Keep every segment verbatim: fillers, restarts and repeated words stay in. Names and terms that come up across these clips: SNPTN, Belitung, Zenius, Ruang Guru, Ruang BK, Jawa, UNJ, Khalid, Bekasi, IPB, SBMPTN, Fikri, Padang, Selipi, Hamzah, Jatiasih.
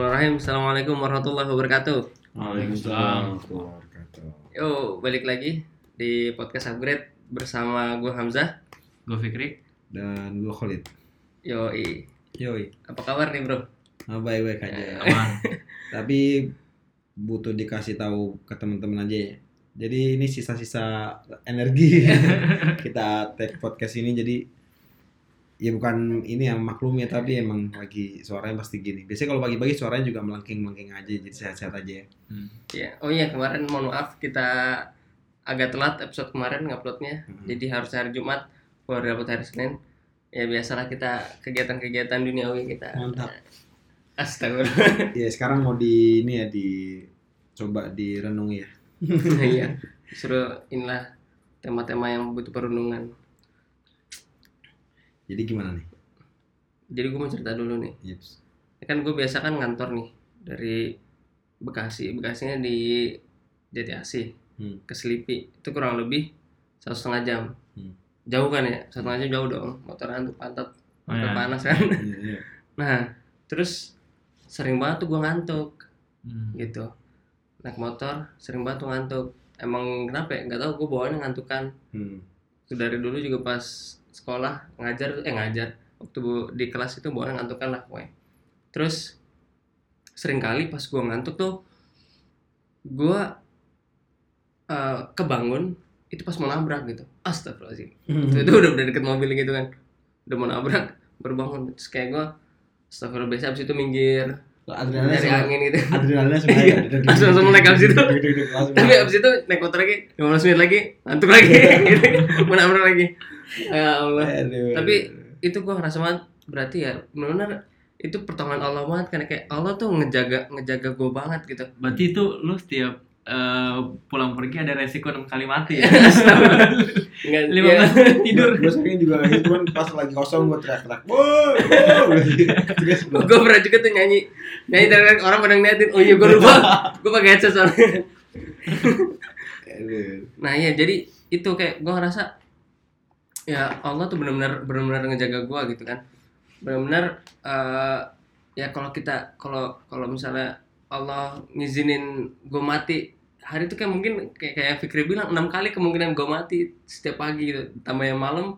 Bismillahirrahmanirrahim. Assalamualaikum warahmatullahi wabarakatuh. Waalaikumsalam warahmatullahi wabarakatuh. Yo, balik lagi di podcast upgrade bersama gue Hamzah, gue Fikri, dan gue Khalid. Yoi. Yoi. Apa kabar nih, Bro? Nah, baik-baik aja. Aman. Tapi butuh dikasih tahu ke teman-teman aja ya. Jadi ini sisa-sisa energi kita take podcast ini, jadi ya bukan ini yang maklum ya, tapi emang lagi suaranya pasti gini. Biasanya kalau pagi-pagi suaranya juga melengking-melengking aja, jadi sehat-sehat aja ya. Hmm. Yeah. Oh iya, kemarin mohon maaf kita agak telat episode kemarin nguploadnya. Hmm. Jadi harus hari Jumat, baru dapat hari Senin. Ya biasalah kita kegiatan-kegiatan duniawi kita. Mantap. Astagfirullah. Ya sekarang mau di ini ya, di coba direnungi ya. Iya. Suruh inilah tema-tema yang butuh perenungan. Jadi gimana nih? Jadi gue mau cerita dulu nih. Yes. Kan gue biasa kan ngantor nih dari Bekasi, Bekasinya di Jatiasih hmm. ke Selipi, itu kurang lebih satu setengah jam. Hmm. Jauh kan ya, satu setengah jam jauh dong, motoran tuh pantat, oh, ya. Panas kan. Ya, ya. Nah, terus sering banget tuh gue ngantuk, hmm. gitu. Naik motor sering banget tuh ngantuk. Emang kenapa ya? Gak tau, gue bawaannya ngantukan. Hmm. Tuh dari dulu juga pas sekolah ngajar eh ngajar waktu di kelas itu bawa ngantukan lah gue. Terus seringkali pas gue ngantuk tuh gue uh, kebangun itu pas mau nabrak gitu. Astagfirullahaladzim. Mm-hmm. Itu, itu udah udah deket mobil gitu kan. Udah mau nabrak baru bangun. Terus kayak gue astagfirullah, biasa abis itu minggir. Adrenalinnya dari angin gitu. Adrenalinnya semua. Langsung langsung naik abis itu. Tapi abis itu naik motor lagi, lima belas menit lagi, ngantuk lagi, gitu. Mau nabrak lagi. Ya Allah. Aduh. Tapi itu gue ngerasa banget, berarti ya benar-benar itu pertolongan Allah banget, karena kayak Allah tuh ngejaga ngejaga gue banget gitu. Berarti itu lu setiap uh, pulang pergi ada resiko enam kali mati ya. Enggak lima belas menit tidur. Gue sering juga lagi cuman pas lagi kosong gue teriak-teriak. Wow, wow. Gue pernah juga tuh nyanyi. Nyanyi dari orang pada ngeliatin. Oh iya gue lupa. Gue pakai headset soalnya. Nah iya jadi itu kayak gue ngerasa ya Allah tuh benar-benar benar-benar ngejaga gua gitu kan. Benar-benar uh, ya kalau kita kalau kalau misalnya Allah ngizinin gua mati hari itu kayak mungkin kayak, kayak Fikri bilang enam kali kemungkinan gua mati setiap pagi gitu. Tambah yang malam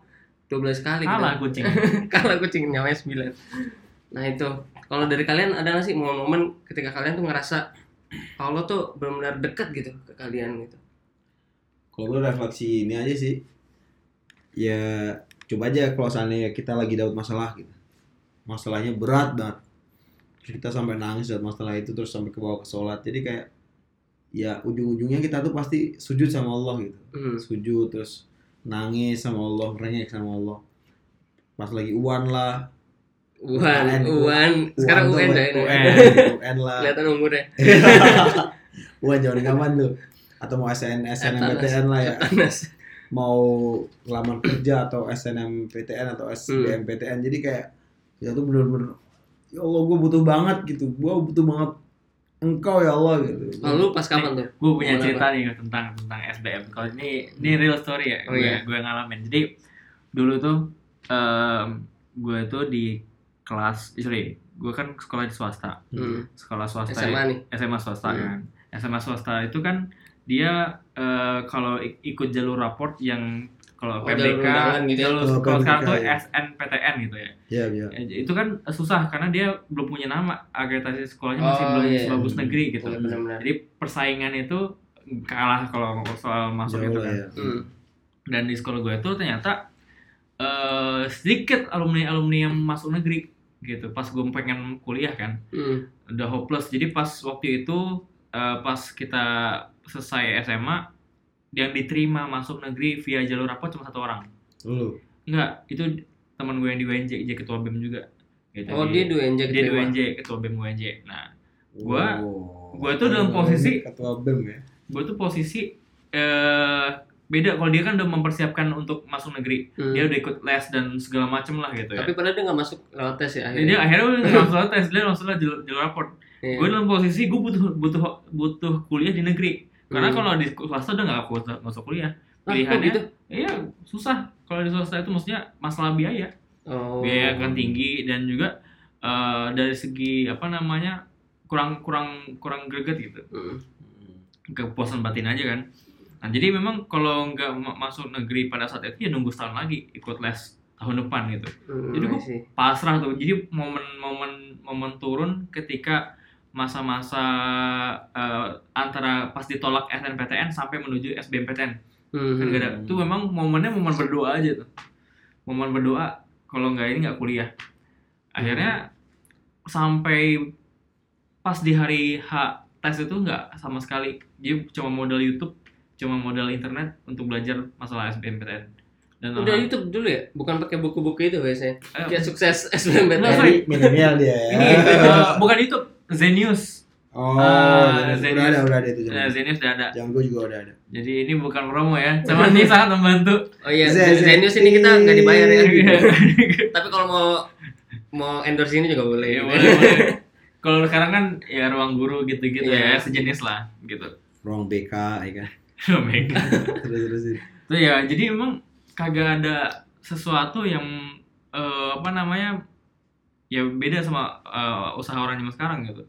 dua belas kali kalah gitu. Kucing. Kalah kucing nyawanya sembilan. Nah itu. Kalau dari kalian ada enggak sih momen-momen ketika kalian tuh ngerasa Allah tuh benar-benar dekat gitu ke kalian gitu? Kalau refleksi ini aja sih. Ya coba aja kalau seandainya kita lagi dapat masalah gitu, masalahnya berat banget, kita sampai nangis dapat masalah itu terus sampai ke bawah ke sholat, jadi kayak ya ujung-ujungnya kita tuh pasti sujud sama Allah gitu. Mm. Sujud terus nangis sama Allah, merengek sama Allah pas lagi uan lah uan uan, uan. Sekarang uan uan, uan, uan, uan lah kelihatan umurnya. Uan jauh dari kapan tuh, atau mau S N P T N lah ya, mau ngelamar kerja atau S N M P T N atau S B M P T N. Hmm. Jadi kayak ya tuh bener-bener ya Allah gue butuh banget gitu, gue butuh banget engkau ya Allah gitu. Lalu pas kapan tuh? Gue punya Lalu cerita apa? nih tentang tentang S B M. Kalau ini ini real story ya, oh, gue iya. gue ngalamin. Jadi dulu tuh um, gue tuh di kelas, sorry, gue kan sekolah di swasta, hmm. sekolah swasta, S M A nih, S M A swasta hmm. kan, S M A swasta itu kan dia uh, kalau ikut jalur raport yang kalau oh, P B K gitu, oh, kalau sekarang tuh ya. S N P T N gitu ya. Yeah, yeah. Itu kan susah karena dia belum punya nama, akreditasi sekolahnya masih oh, belum yeah. sebagus negeri gitu. Oh, benar-benar. Jadi persaingan itu kalah kalau soal masuk Jawa, itu kan. Yeah. Hmm. Dan di sekolah gue itu ternyata uh, sedikit alumni-alumni yang masuk negeri gitu. Pas gue pengen kuliah kan, mm. udah hopeless. Jadi pas waktu itu uh, pas kita selesai S M A, yang diterima masuk negeri via jalur rapor cuma satu orang. Lu? Enggak, itu teman gue yang di U N J, dia ketua B E M juga. Gitu. Oh, dia di U N J ketua. Dia di U N J ketua B E M U N J. Nah, gue oh. gue tuh dalam posisi ketua B E M ya. Gue tuh posisi eh, beda, kalau dia kan udah mempersiapkan untuk masuk negeri. Hmm. Dia udah ikut les dan segala macem lah gitu ya. Tapi padahal dia enggak masuk lewat tes ya akhirnya. Dia akhirnya udah enggak masuk lewat tes, dia langsung lah jalur, jalur rapor. Yeah. Gue dalam posisi gue butuh butuh butuh kuliah di negeri. Karena hmm. kalau di swasta udah nggak kuat masuk kuliah, pilihannya ah, gitu? Iya susah. Kalau di swasta itu maksudnya masalah biaya, oh. biaya kan tinggi dan juga uh, dari segi apa namanya kurang kurang kurang greget gitu, kepuasan batin aja kan. Nah jadi memang kalau nggak masuk negeri pada saat itu ya nunggu setahun lagi ikut les tahun depan gitu. Mm, jadi gue pasrah tuh. Jadi momen-momen momen turun ketika masa-masa uh, antara pas ditolak S N P T N sampai menuju S B M P T N. Mm, kan gak ada. Itu memang momennya momen berdoa aja tuh. Momen berdoa kalau nggak ini nggak kuliah. Akhirnya mm. sampai pas di hari H tes itu nggak sama sekali. Jadi cuma modal YouTube, cuma modal internet untuk belajar masalah S B M P T N. Dan udah orang... YouTube dulu ya? Bukan pakai buku-buku itu biasanya. Eh, kayak sukses S B M P T N. Nah, minimal dia ya. Ini uh, bukan YouTube, Zenius. Oh, uh, Zenius. Udah ada, udah ada itu. Nah, Zenius udah ada. Yang gue juga udah ada. Jadi ini bukan promo ya. Cuman ini sangat membantu. Oh iya, Zenius ini kita enggak dibayar ya. Tapi kalau mau mau endorse ini juga boleh. Iya, boleh, boleh. Kalau sekarang kan ya Ruang Guru gitu-gitu ya, sejenis lah gitu. Ruang B K ya kan. Oh my god. Terus-terus itu ya, jadi emang kagak ada sesuatu yang uh, apa namanya ya beda sama uh, usaha orang zaman sekarang gitu.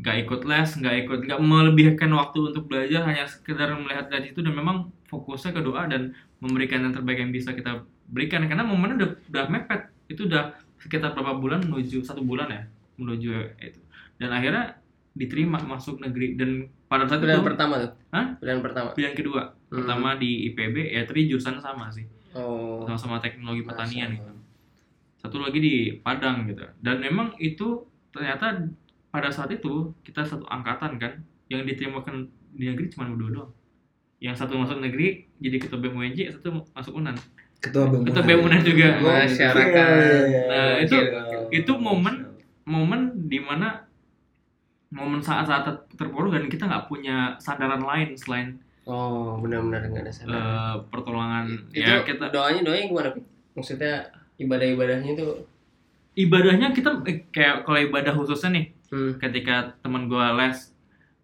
Gak ikut les, gak ikut, gak melebihkan waktu untuk belajar, hanya sekedar melihat dari itu dan memang fokusnya ke doa dan memberikan yang terbaik yang bisa kita berikan. Karena momennya udah udah mepet, itu udah sekitar berapa bulan menuju satu bulan ya menuju itu. Dan akhirnya diterima masuk negeri dan pada saat pilihan itu pertama tuh. Hah? Pilihan pertama. Pilihan kedua. Hmm. Pertama di I P B ya, tapi jurusan sama sih. Oh. Sama-sama teknologi pertanian gitu. Satu lagi di Padang gitu. Dan memang itu ternyata pada saat itu kita satu angkatan kan, yang diterima di negeri cuma berdua doang. Yang satu masuk negeri jadi ketua B E M U N J, satu masuk UNAN. Ketua B E M U N J. Ketua B E M U N J juga. Masyarakat. Nah, itu itu momen momen di mana momen saat-saat terpuruk dan kita nggak punya sandaran lain selain oh benar-benar nggak ada sandaran uh, pertolongan itu ya, kita doanya doanya gimana maksudnya ibadah-ibadahnya tuh ibadahnya kita eh, kayak kalau ibadah khususnya nih hmm. ketika teman gue les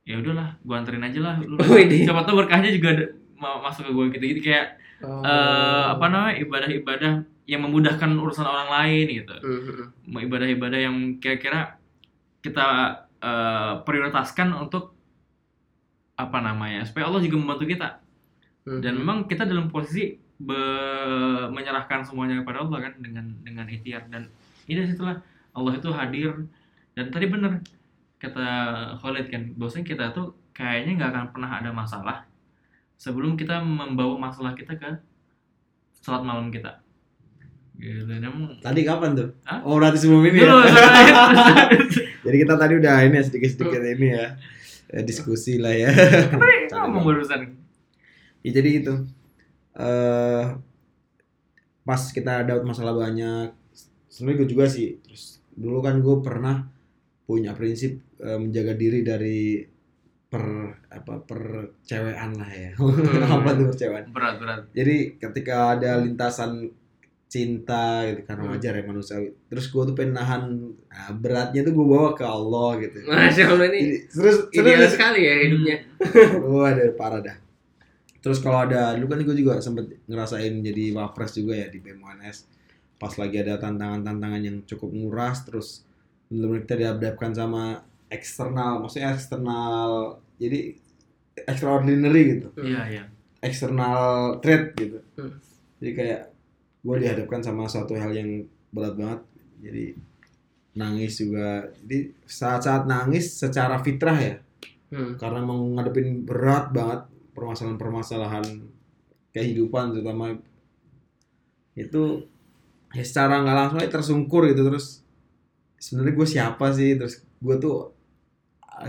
ya udahlah gue anterin aja lah lu siapa tuh berkahnya juga ada, masuk ke gue gitu-gitu kayak oh. uh, apa namanya ibadah-ibadah yang memudahkan urusan orang lain gitu hmm. ibadah-ibadah yang kira-kira kita Uh, prioritaskan untuk apa namanya supaya Allah juga membantu kita dan mm-hmm. memang kita dalam posisi be- menyerahkan semuanya kepada Allah kan dengan dengan ikhtiar dan ini setelah Allah itu hadir dan tadi benar kata Khalid kan bahwasanya kita tuh kayaknya nggak akan pernah ada masalah sebelum kita membawa masalah kita ke salat malam kita. Gila, namun... Tadi kapan tuh? Hah? Oh berarti sebelum ini ya? Jadi kita tadi udah ini sedikit-sedikit ini ya diskusi lah ya. Kenapa ngomong barusan? Ya jadi gitu uh, pas kita dapat masalah banyak. Sebenarnya gue juga sih. Terus dulu kan gue pernah punya prinsip uh, menjaga diri dari per apa percewean lah ya. Apa tuh percewean? Berat-berat. Jadi ketika ada lintasan cinta gitu karena wajar ya manusiawi. Terus gue tuh pengen nahan nah, beratnya tuh gue bawa ke Allah gitu. Masya Allah ini. Terus ideal sekali ya hidupnya. Wah, ada parah dah. Terus kalau ada dulu kan gue juga sempet ngerasain jadi wafres juga ya di B M U N S. Pas lagi ada tantangan-tantangan yang cukup nguras terus belum kita dihadapkan sama eksternal, maksudnya eksternal. Jadi extraordinary gitu. Iya, yeah, iya. Yeah. External threat gitu. Hmm. Jadi kayak gue dihadapkan sama suatu hal yang berat banget, jadi nangis juga. Jadi saat-saat nangis secara fitrah ya, hmm. karena mau ngadepin berat banget permasalahan-permasalahan kehidupan terutama itu ya secara nggak langsung aja tersungkur gitu. Terus sebenarnya gue siapa sih, terus gue tuh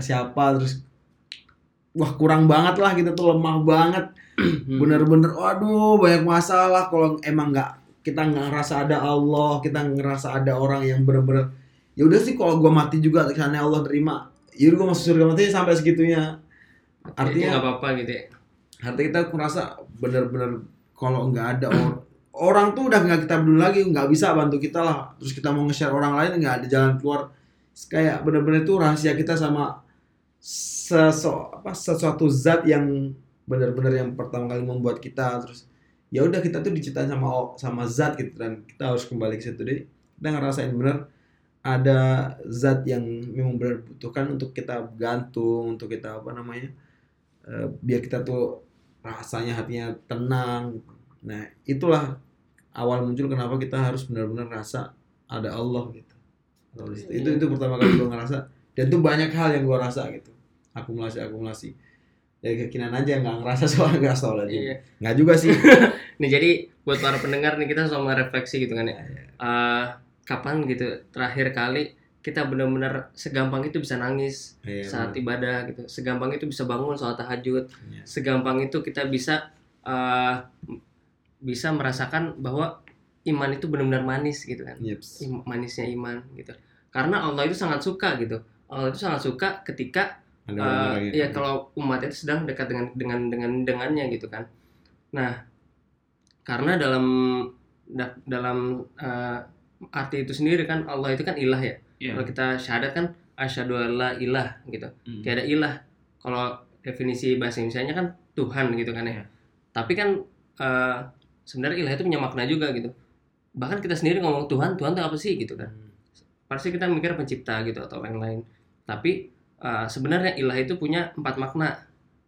siapa, terus wah kurang banget lah kita tuh, lemah banget, bener-bener waduh banyak masalah. Kalau emang nggak kita nggak ngerasa ada Allah, kita ngerasa ada orang yang bener-bener ya udah sih kalau gue mati juga karena Allah terima, ya gue masuk surga mati sampai segitunya. Artinya nggak apa-apa gitu ya. Artinya kita ngerasa bener-bener kalau nggak ada or- orang tuh udah nggak kita peduli lagi, nggak bisa bantu kita lah. Terus kita mau nge-share orang lain nggak ada jalan keluar. Kayak bener-bener tuh rahasia kita sama sesu- apa, sesuatu zat yang benar-benar yang pertama kali membuat kita. Terus ya udah kita tuh diciptain sama sama zat gitu dan kita harus kembali ke situ deh. Kita ngerasain bener ada zat yang memang dibutuhkan untuk kita gantung, untuk kita apa namanya, uh, biar kita tuh rasanya hatinya tenang. Nah, itulah awal muncul kenapa kita harus benar-benar rasa ada Allah gitu. Itu, itu itu pertama kali gue ngerasa, dan tuh banyak hal yang gue rasa gitu, akumulasi akumulasi dari kekinan aja, nggak ngerasa soal nggak soal aja, iya. Nggak juga sih. Nih jadi buat para pendengar nih, kita sama refleksi gitu kan ya, uh, kapan gitu terakhir kali kita benar-benar segampang itu bisa nangis, iya, saat ibadah gitu, segampang itu bisa bangun soal tahajud, iya. Segampang itu kita bisa uh, bisa merasakan bahwa iman itu benar-benar manis gitu kan, yes. Im- manisnya iman gitu, karena Allah itu sangat suka gitu, Allah itu sangat suka ketika uh, ya kalau umat itu sedang dekat dengan dengan dengan dengannya gitu kan. Nah, karena dalam da- dalam uh, arti itu sendiri kan, Allah itu kan ilah ya, yeah. Kalau kita syahadat kan asyhadu alla ilah gitu, mm. tiada ilah, kalau definisi bahasa Indonesia kan Tuhan gitu kan ya, yeah. Tapi kan uh, sebenarnya ilah itu punya makna juga gitu. Bahkan kita sendiri ngomong Tuhan, Tuhan itu apa sih gitu kan? Pasti kita mikir pencipta gitu atau yang lain. Tapi uh, sebenarnya ilah itu punya empat makna.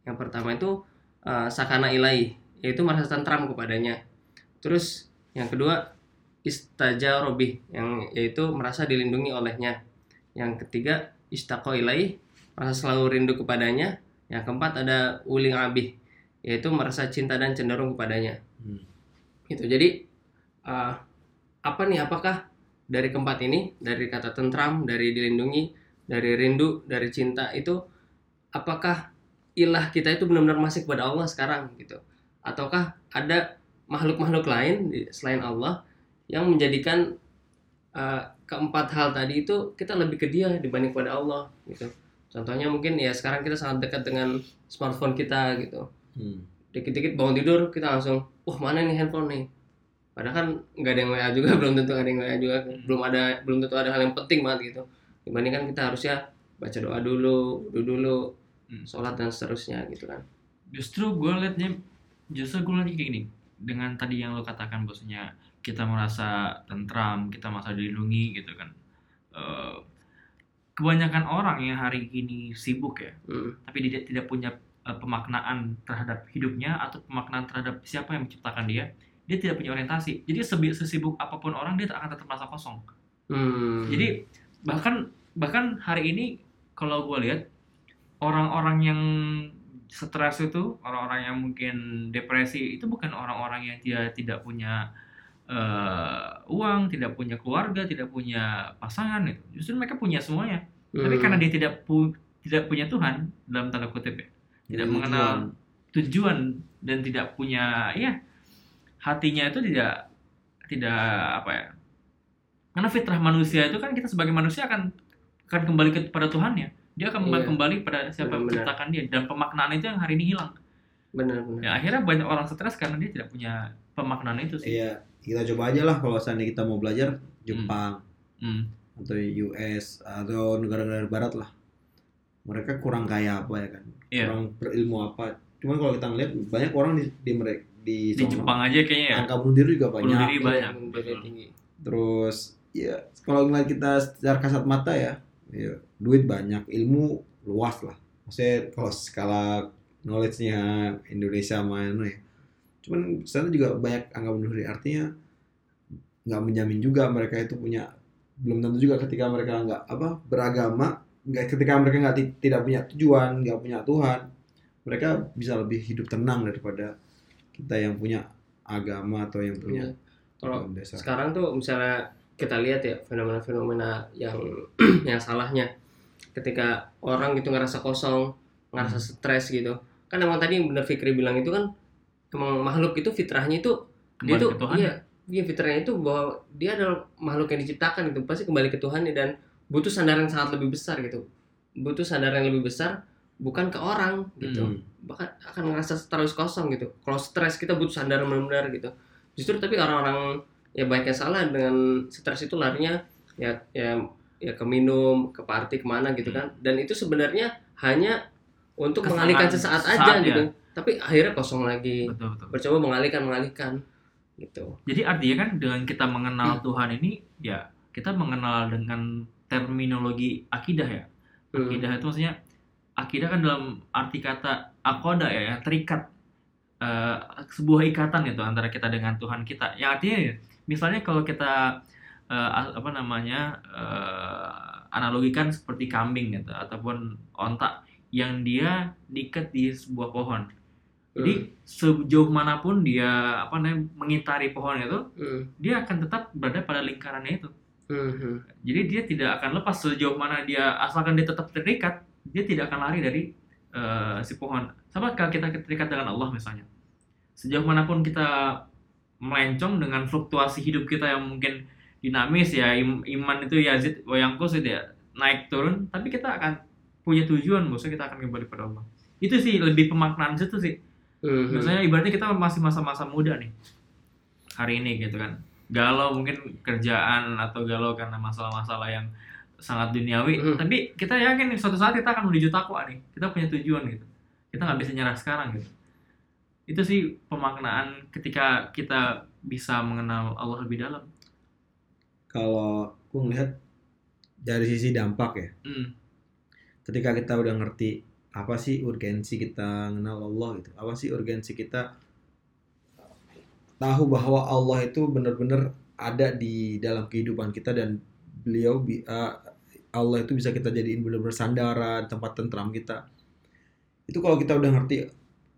Yang pertama itu uh, sakana ilahi, yaitu merasa tentram kepadanya. Terus yang kedua istaja robih, yang yaitu merasa dilindungi olehnya. Yang ketiga istaqo ilahi, merasa selalu rindu kepadanya. Yang keempat ada uling abih, yaitu merasa cinta dan cenderung kepadanya. Hmm. Gitu. Jadi uh, apa nih, apakah dari keempat ini, dari kata tentram, dari dilindungi, dari rindu, dari cinta itu, apakah ilah kita itu benar-benar masih kepada Allah sekarang gitu? Ataukah ada makhluk-makhluk lain selain Allah yang menjadikan uh, keempat hal tadi itu kita lebih ke dia dibanding kepada Allah gitu? Contohnya mungkin ya sekarang kita sangat dekat dengan smartphone kita gitu. Hmm. Dikit-dikit bangun tidur kita langsung, wah oh, mana nih handphone nih? Padahal kan nggak ada yang W A juga, belum tentu ada yang W A juga, belum ada, belum tentu ada hal yang penting banget gitu. Dibandingkan kita harusnya baca doa dulu, wudhu dulu, sholat dan seterusnya gitu kan. Justru gue liatnya, justru gue liatnya kayak gini, dengan tadi yang lo katakan bahwasanya kita merasa tentram, kita merasa dilindungi gitu kan. Uh, kebanyakan orang yang hari ini sibuk ya, uh. tapi tidak tidak punya pemaknaan terhadap hidupnya atau pemaknaan terhadap siapa yang menciptakan dia, dia tidak punya orientasi. Jadi sesibuk apapun orang, dia akan tetap merasa kosong. Hmm. Jadi bahkan bahkan hari ini kalau gue lihat orang-orang yang stres itu, orang-orang yang mungkin depresi itu bukan orang-orang yang dia tidak punya uh, uang, tidak punya keluarga, tidak punya pasangan itu. Justru mereka punya semuanya. Hmm. Tapi karena dia tidak pu- tidak punya Tuhan dalam tanda kutip ya. Tidak tujuan. Mengenal tujuan dan tidak punya, ya hatinya itu tidak tidak apa ya, karena fitrah manusia itu kan kita sebagai manusia akan akan kembali kepada Tuhan ya, dia akan iya. kembali pada siapa yang menciptakan dia, dan pemaknaan itu yang hari ini hilang. Benar-benar. Ya, akhirnya banyak orang stres karena dia tidak punya pemaknaan itu sih. Iya, kita coba aja lah kalau seandainya kita mau belajar Jepang hmm. Hmm. atau U S atau negara-negara Barat lah. Mereka kurang kaya apa ya kan, yeah. kurang berilmu apa. Cuman kalau kita ngeliat banyak orang di di mereka di, di Jepang aja kayaknya ya. Angka bunuh diri juga banyak. Bunuh diri banyak. Tinggi. Terus ya kalau ngeliat kita secara kasat mata ya, ya duit banyak, ilmu luas lah. Maksudnya kalau skala knowledge-nya Indonesia mana ya. Cuman sana juga banyak angka bunuh diri, artinya nggak menjamin juga mereka itu punya, belum tentu juga ketika mereka nggak apa beragama. Ketika mereka nggak tidak punya tujuan, nggak punya Tuhan, mereka bisa lebih hidup tenang daripada kita yang punya agama atau yang punya. Kalau sekarang tuh misalnya kita lihat ya fenomena-fenomena yang yang salahnya, ketika orang gitu ngerasa kosong, ngerasa stres gitu, kan emang tadi yang benar Fikri bilang itu kan emang makhluk itu fitrahnya itu kembali dia tuh iya dia fitrahnya itu bahwa dia adalah makhluk yang diciptakan gitu, pasti kembali ke Tuhan dan butuh sandaran yang sangat lebih besar gitu, butuh sandaran yang lebih besar bukan ke orang gitu, hmm. bahkan akan ngerasa terus kosong gitu. Kalau stres kita butuh sandaran benar-benar gitu. Justru tapi orang-orang ya banyak yang salah dengan stres itu, larinya ya ya ya ke minum, ke party, kemana gitu kan. Dan itu sebenarnya hanya untuk Kesangan mengalihkan sesaat aja ya. Gitu. Tapi akhirnya kosong lagi. Betul, betul. Bercoba mengalihkan mengalihkan gitu. Jadi artinya kan dengan kita mengenal hmm. Tuhan ini ya. kita mengenal dengan terminologi akidah ya. Akidah hmm. itu maksudnya, akidah kan dalam arti kata akoda ya, terikat, uh, sebuah ikatan gitu antara kita dengan Tuhan kita. Yang artinya misalnya kalau kita uh, apa namanya uh, analogikan seperti kambing gitu ataupun onta yang dia diikat di sebuah pohon. Jadi uh. sejauh manapun dia apa namanya mengitari pohon itu, uh. dia akan tetap berada pada lingkarannya itu. Uh-huh. Jadi dia tidak akan lepas sejauh mana dia, asalkan dia tetap terikat, dia tidak akan lari dari uh, si pohon. Sama kalau kita terikat dengan Allah misalnya, sejauh manapun kita melencong dengan fluktuasi hidup kita yang mungkin dinamis ya, im- iman itu yazid wa yanqus itu ya, naik turun, tapi kita akan punya tujuan, maksudnya kita akan kembali pada Allah. Itu sih lebih pemaknaan situ sih. Uh-huh. Misalnya ibaratnya kita masih masa-masa muda nih hari ini gitu kan, galau mungkin kerjaan atau galau karena masalah-masalah yang sangat duniawi, mm. tapi kita yakin suatu saat kita akan menuju takwa nih, kita punya tujuan gitu, kita nggak bisa nyerah sekarang gitu. Itu sih pemaknaan ketika kita bisa mengenal Allah lebih dalam. Kalau aku melihat dari sisi dampak ya, mm. ketika kita udah ngerti apa sih urgensi kita mengenal Allah gitu, apa sih urgensi kita tahu bahwa Allah itu benar-benar ada di dalam kehidupan kita, dan beliau uh, Allah itu bisa kita jadiin benar-benar sandaran, tempat tentram kita. Itu kalau kita udah ngerti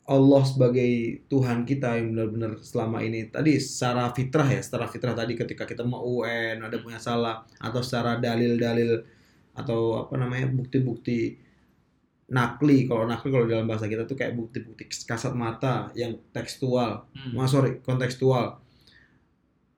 Allah sebagai Tuhan kita yang benar-benar selama ini tadi secara fitrah ya, secara fitrah tadi ketika kita mau U N ada punya salah, atau secara dalil-dalil atau apa namanya bukti-bukti nakli, kalau nakli kalau dalam bahasa kita tuh kayak bukti-bukti kasat mata yang tekstual, hmm. maaf sorry kontekstual,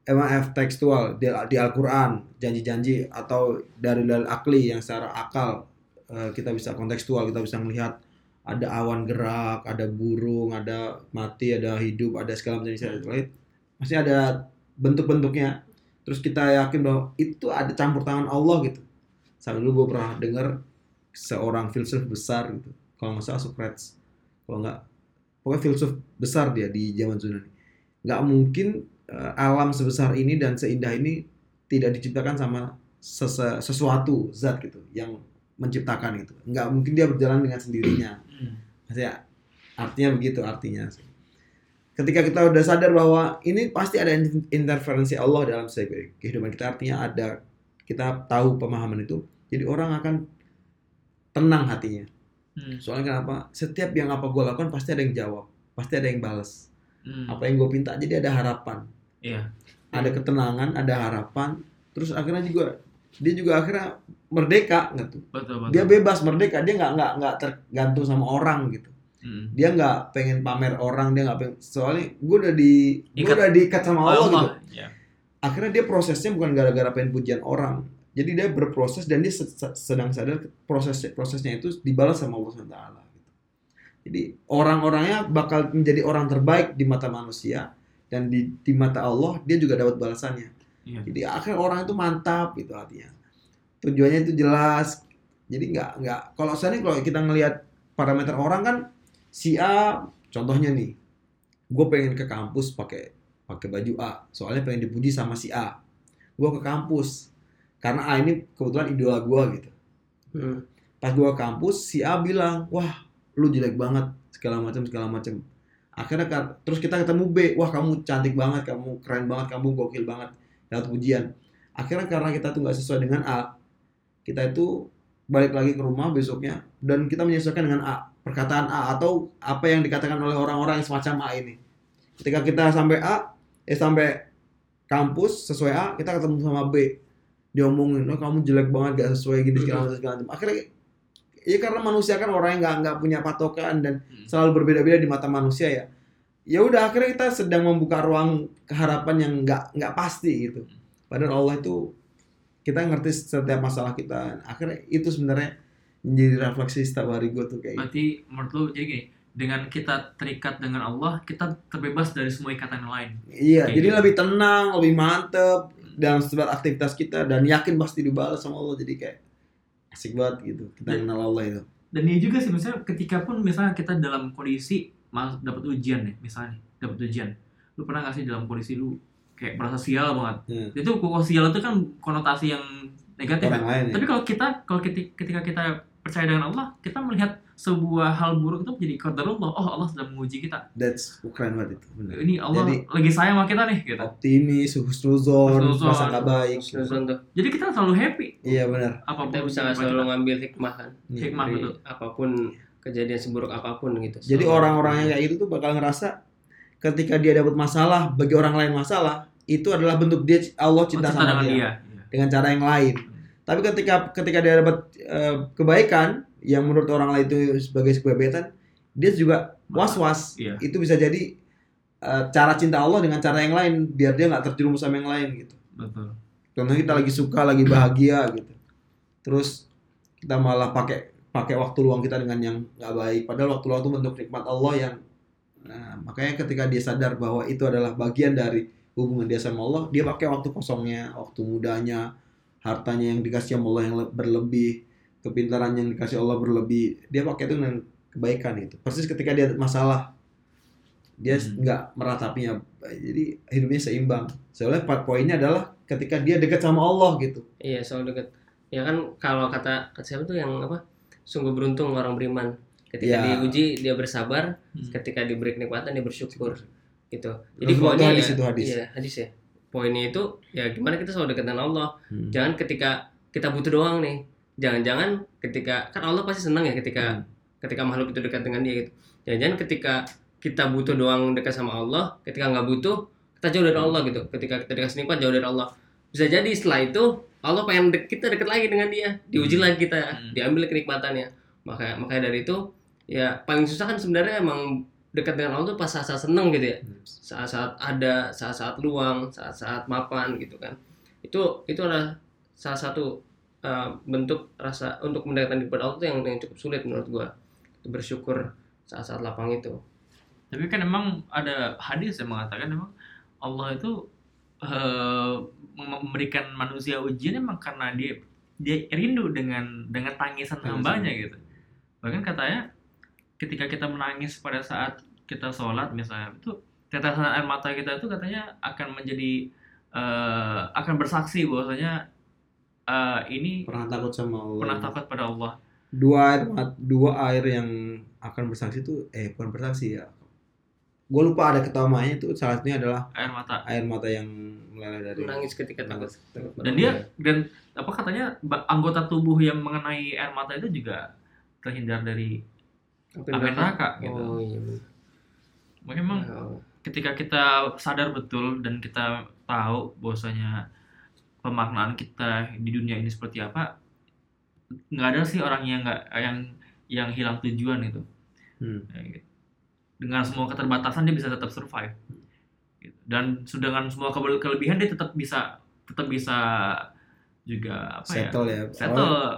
M A F tekstual di, di Al-Quran, janji-janji atau dari dalil akli yang secara akal uh, kita bisa kontekstual, kita bisa melihat ada awan gerak, ada burung, ada mati, ada hidup, ada segala macam jenis lain, masih ada bentuk-bentuknya. Terus kita yakin bahwa itu ada campur tangan Allah gitu. Sampai dulu gue pernah dengar seorang filsuf besar gitu, kalau nggak salah Socrates, kalau nggak pokoknya filsuf besar dia di zaman Yunani, nggak mungkin uh, alam sebesar ini dan seindah ini tidak diciptakan sama sese- sesuatu zat gitu yang menciptakan gitu, nggak mungkin dia berjalan dengan sendirinya, maksudnya artinya begitu artinya. Ketika kita udah sadar bahwa ini pasti ada interferensi Allah dalam kehidupan kita, artinya ada, kita tahu pemahaman itu, jadi orang akan tenang hatinya. Hmm. Soalnya kenapa? Setiap yang apa gue lakukan pasti ada yang jawab, pasti ada yang balas. Hmm. Apa yang gue pinta, jadi ada harapan. Iya. Ada ketenangan, ada harapan. Terus akhirnya juga dia juga akhirnya merdeka gitu. Betul, betul. Dia bebas, merdeka. Dia nggak nggak nggak tergantung sama orang gitu. Hmm. Dia nggak pengen pamer orang, dia nggak pengen. Soalnya gue udah di, gue udah diikat sama Allah, Allah gitu. Ya. Akhirnya dia prosesnya bukan gara-gara pengen pujian orang. Jadi dia berproses dan dia sedang sadar proses-prosesnya itu dibalas sama Allah subhanahu wa taala. Jadi orang-orangnya bakal menjadi orang terbaik di mata manusia, dan di, di mata Allah dia juga dapat balasannya. Iya. Jadi akhirnya orang itu mantap gitu artinya. Tujuannya itu jelas. Jadi nggak nggak kalau seandainya kalau kita ngelihat parameter orang kan si A contohnya nih, gue pengen ke kampus pakai pakai baju A soalnya pengen dipuji sama si A. Gue ke kampus karena A ini kebetulan idola gue gitu. Hmm. Pas gue ke kampus, si A bilang, wah lu jelek banget, segala macam segala macam. Akhirnya terus kita ketemu B, wah kamu cantik banget, kamu keren banget, kamu gokil banget, dapat pujian. Akhirnya karena kita tuh nggak sesuai dengan A, kita itu balik lagi ke rumah besoknya dan kita menyesuaikan dengan A, perkataan A atau apa yang dikatakan oleh orang-orang yang semacam A ini. Ketika kita sampai A, eh sampai kampus sesuai A, kita ketemu sama B. Dia omongin, oh kamu jelek banget, gak sesuai gini segala macam segala macam. Akhirnya, ya karena manusia kan orang yang gak nggak punya patokan dan hmm. selalu berbeda-beda di mata manusia ya. Ya udah akhirnya kita sedang membuka ruang keharapan yang nggak nggak pasti gitu. Padahal Allah itu kita ngerti setiap masalah kita. Akhirnya itu sebenarnya menjadi refleksi setiap hari gue tuh kayak. Berarti menurut lu jadi gini, dengan kita terikat dengan Allah, kita terbebas dari semua ikatan lain. Iya, kayak jadi gitu. Lebih tenang, lebih mantep dalam setiap aktivitas kita, dan yakin pasti dibalas sama Allah. Jadi kayak asik banget gitu kita dan, kenal Allah itu. Dan ini juga sih misalnya ketika pun misalnya kita dalam kondisi dapat ujian nih, misalnya dapat ujian, lu pernah nggak sih dalam kondisi lu kayak merasa sial banget. Hmm. Itu sial itu kan konotasi yang negatif. Kan? Lain, ya? Tapi kalau kita kalau ketika kita percaya dengan Allah, kita melihat sebuah hal buruk itu menjadi qadar Allah. Oh, Allah sedang menguji kita. That's keren banget itu. Bener. Ini Allah jadi, lagi sayang sama kita nih gitu. Optimis, husnuzon, prasangka baik. Husnuzon tuh. Jadi kita selalu happy. Iya benar. Apapun kita bisa selalu kita ngambil hikmah kan. Ya, hikmah itu apapun kejadian seburuk apapun gitu. Jadi so, orang-orang yang kayak gitu tuh bakal ngerasa ketika dia dapat masalah, bagi orang lain masalah, itu adalah bentuk dia Allah cinta, oh, cinta sama dengan dia. dia dengan cara yang lain. Hmm. Tapi ketika ketika dia dapat uh, kebaikan yang menurut orang lain itu sebagai kebebetan, dia juga was-was. Iya. Itu bisa jadi uh, cara cinta Allah dengan cara yang lain, biar dia nggak terjerumus sama yang lain gitu. Betul. Contohnya kita lagi suka, lagi bahagia gitu, terus kita malah pakai pakai waktu luang kita dengan yang nggak baik. Padahal waktu luang itu bentuk nikmat Allah yang, nah, makanya ketika dia sadar bahwa itu adalah bagian dari hubungan dia sama Allah, dia pakai waktu kosongnya, waktu mudanya, hartanya yang dikasih sama Allah yang berlebih, kepintaran yang dikasih Allah berlebih, dia pakai itu dengan kebaikan gitu. Persis ketika dia masalah, dia hmm. nggak meratapinya, jadi hidupnya seimbang. Soalnya empat poinnya adalah ketika dia dekat sama Allah gitu. Iya, soal dekat. Ya kan kalau kata kata siapa tuh yang apa? Sungguh beruntung orang beriman. Ketika ya. diuji dia bersabar, hmm. ketika diberi nikmatan dia bersyukur gitu. Jadi poinnya hadis ya, itu hadis. Iya, hadis ya. Poinnya itu ya gimana kita selalu dekat dengan Allah. Hmm. Jangan ketika kita butuh doang nih. Jangan-jangan ketika kan Allah pasti senang ya ketika hmm. ketika makhluk itu dekat dengan dia gitu. Jangan-jangan ketika kita butuh doang dekat sama Allah, ketika enggak butuh kita jauh dari Allah gitu. Ketika kita dikasih nikmat jauh dari Allah. Bisa jadi setelah itu Allah pengen de- kita dekat lagi dengan dia. Diuji hmm. lagi kita, hmm. diambil kenikmatannya. Makanya makanya dari itu ya paling susah kan sebenarnya emang dekat dengan Allah tuh pas saat-saat seneng gitu ya, saat-saat ada, saat-saat luang, saat-saat mapan gitu kan. Itu itu adalah salah satu uh, bentuk rasa untuk mendekatkan kepada Allah tuh yang, yang cukup sulit menurut gua, bersyukur saat-saat lapang itu. Tapi kan emang ada hadis yang mengatakan emang Allah itu uh, memberikan manusia ujian emang karena dia dia rindu dengan dengan tangisan hambanya gitu. Bahkan katanya ketika kita menangis pada saat kita sholat misalnya, itu tetesan air mata kita itu katanya akan menjadi uh, akan bersaksi bahwasanya uh, ini pernah takut sama Allah, pernah takut pada Allah. Dua air dua air yang akan bersaksi itu eh bukan bersaksi ya, gue lupa ada ketamanya itu, salah satunya adalah air mata air mata yang meleleh dari menangis ketika takut. Dan dia dan apa katanya anggota tubuh yang mengenai air mata itu juga terhindar dari api neraka gitu. Oh, iya. Memang oh. ketika kita sadar betul dan kita tahu bahwasanya pemaknaan kita di dunia ini seperti apa, nggak ada sih orang yang nggak yang yang hilang tujuan itu. Hmm. Dengan semua keterbatasan dia bisa tetap survive. Dan dengan semua kelebihan dia tetap bisa tetap bisa juga apa settle ya? ya. Settle oh.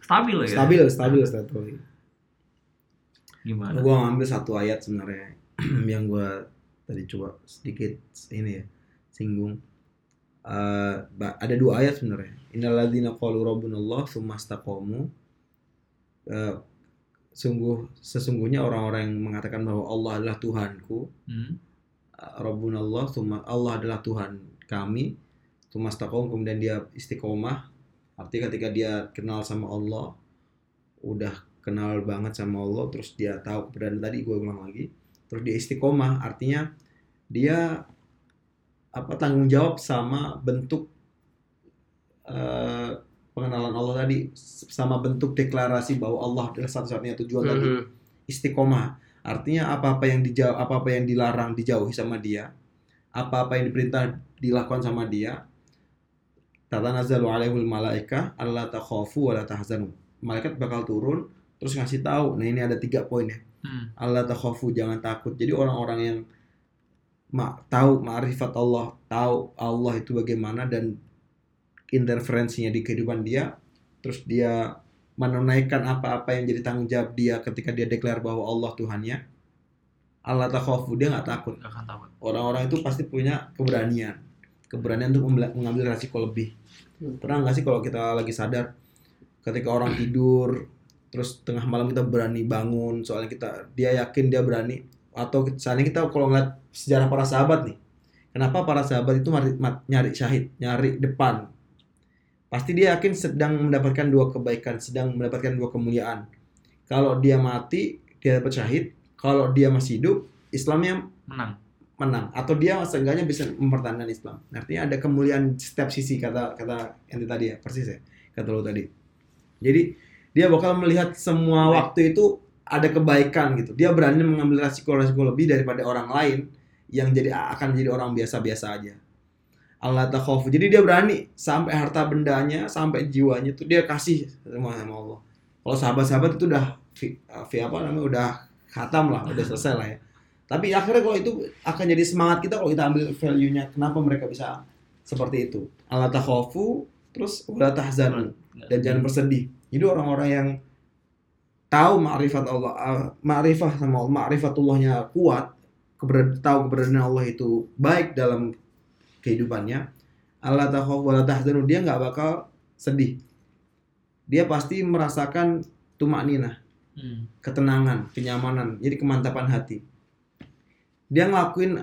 stabil ya. Stabil, stabil, stabil. Gimana? Gue ngambil satu ayat sebenarnya yang gue tadi coba sedikit ini ya singgung. Uh, ada dua ayat sebenarnya. Innalladzina qalu rabbunallah tsumastaqamu. Uh, sungguh sesungguhnya orang-orang yang mengatakan bahwa Allah adalah Tuhanku. Hmm. Uh, rabbunallah tsumma Allah adalah Tuhan kami. Tsumastaqamu kemudian dia istiqomah. Artinya ketika dia kenal sama Allah, udah kenal banget sama Allah, terus dia tahu keberadaan tadi, gue ulang lagi, terus dia istiqomah, artinya dia apa tanggung jawab sama bentuk uh, pengenalan Allah tadi, sama bentuk deklarasi bahwa Allah adalah satu-satunya tujuan mm-hmm. tadi, istiqomah, artinya apa-apa yang dijauh, apa-apa yang dilarang dijauhi sama dia, apa-apa yang diperintah dilakukan sama dia. Tatanazzalu alaihul malaika alla takhafu wa la tahzanu, malaikat bakal turun terus ngasih tahu. Nah ini ada tiga poin ya. Hmm. Allah takhofu, jangan takut. Jadi orang-orang yang ma- tahu ma'rifat Allah, tahu Allah itu bagaimana dan interferensinya di kehidupan dia, terus dia menunaikan apa-apa yang jadi tanggung jawab dia ketika dia deklar bahwa Allah Tuhannya. Allah takhofu, dia nggak takut. takut. Orang-orang itu pasti punya keberanian, keberanian untuk mengambil resiko lebih. Hmm. Pernah nggak sih kalau kita lagi sadar, ketika orang tidur terus tengah malam kita berani bangun soalnya kita dia yakin dia berani, atau misalnya kita kalau ngeliat sejarah para sahabat nih, Kenapa para sahabat itu nyari syahid, nyari depan? Pasti dia yakin sedang mendapatkan dua kebaikan, sedang mendapatkan dua kemuliaan. Kalau dia mati, dia dapat syahid. Kalau dia masih hidup, Islamnya menang. menang. Atau dia seenggaknya bisa mempertahankan Islam. Artinya ada kemuliaan setiap sisi, kata kata ente tadi ya, persis ya, kata lo tadi. Jadi, dia bakal melihat semua waktu itu ada kebaikan gitu. Dia berani mengambil resiko-resiko lebih daripada orang lain yang jadi akan jadi orang biasa-biasa aja. Allah takhofu. Jadi dia berani sampai harta bendanya, sampai jiwanya itu dia kasih semua sama Allah. Kalau sahabat-sahabat itu udah fi, fi apa namanya udah khatam lah, udah selesai lah ya. Tapi akhirnya kalau itu akan jadi semangat kita kalau kita ambil value-nya. Kenapa mereka bisa seperti itu? Allah takhofu, terus wala tahzanun, dan jangan bersedih. Jadi orang-orang yang tahu ma'rifat Allah, ma'rifah sama Allah, ma'rifatullahnya kuat, keber, tahu keberadaan Allah itu baik dalam kehidupannya. Allah takhaf wa la tahzanu, dia enggak bakal sedih. Dia pasti merasakan tumakninah, hmm. ketenangan, kenyamanan, jadi kemantapan hati. Dia ngelakuin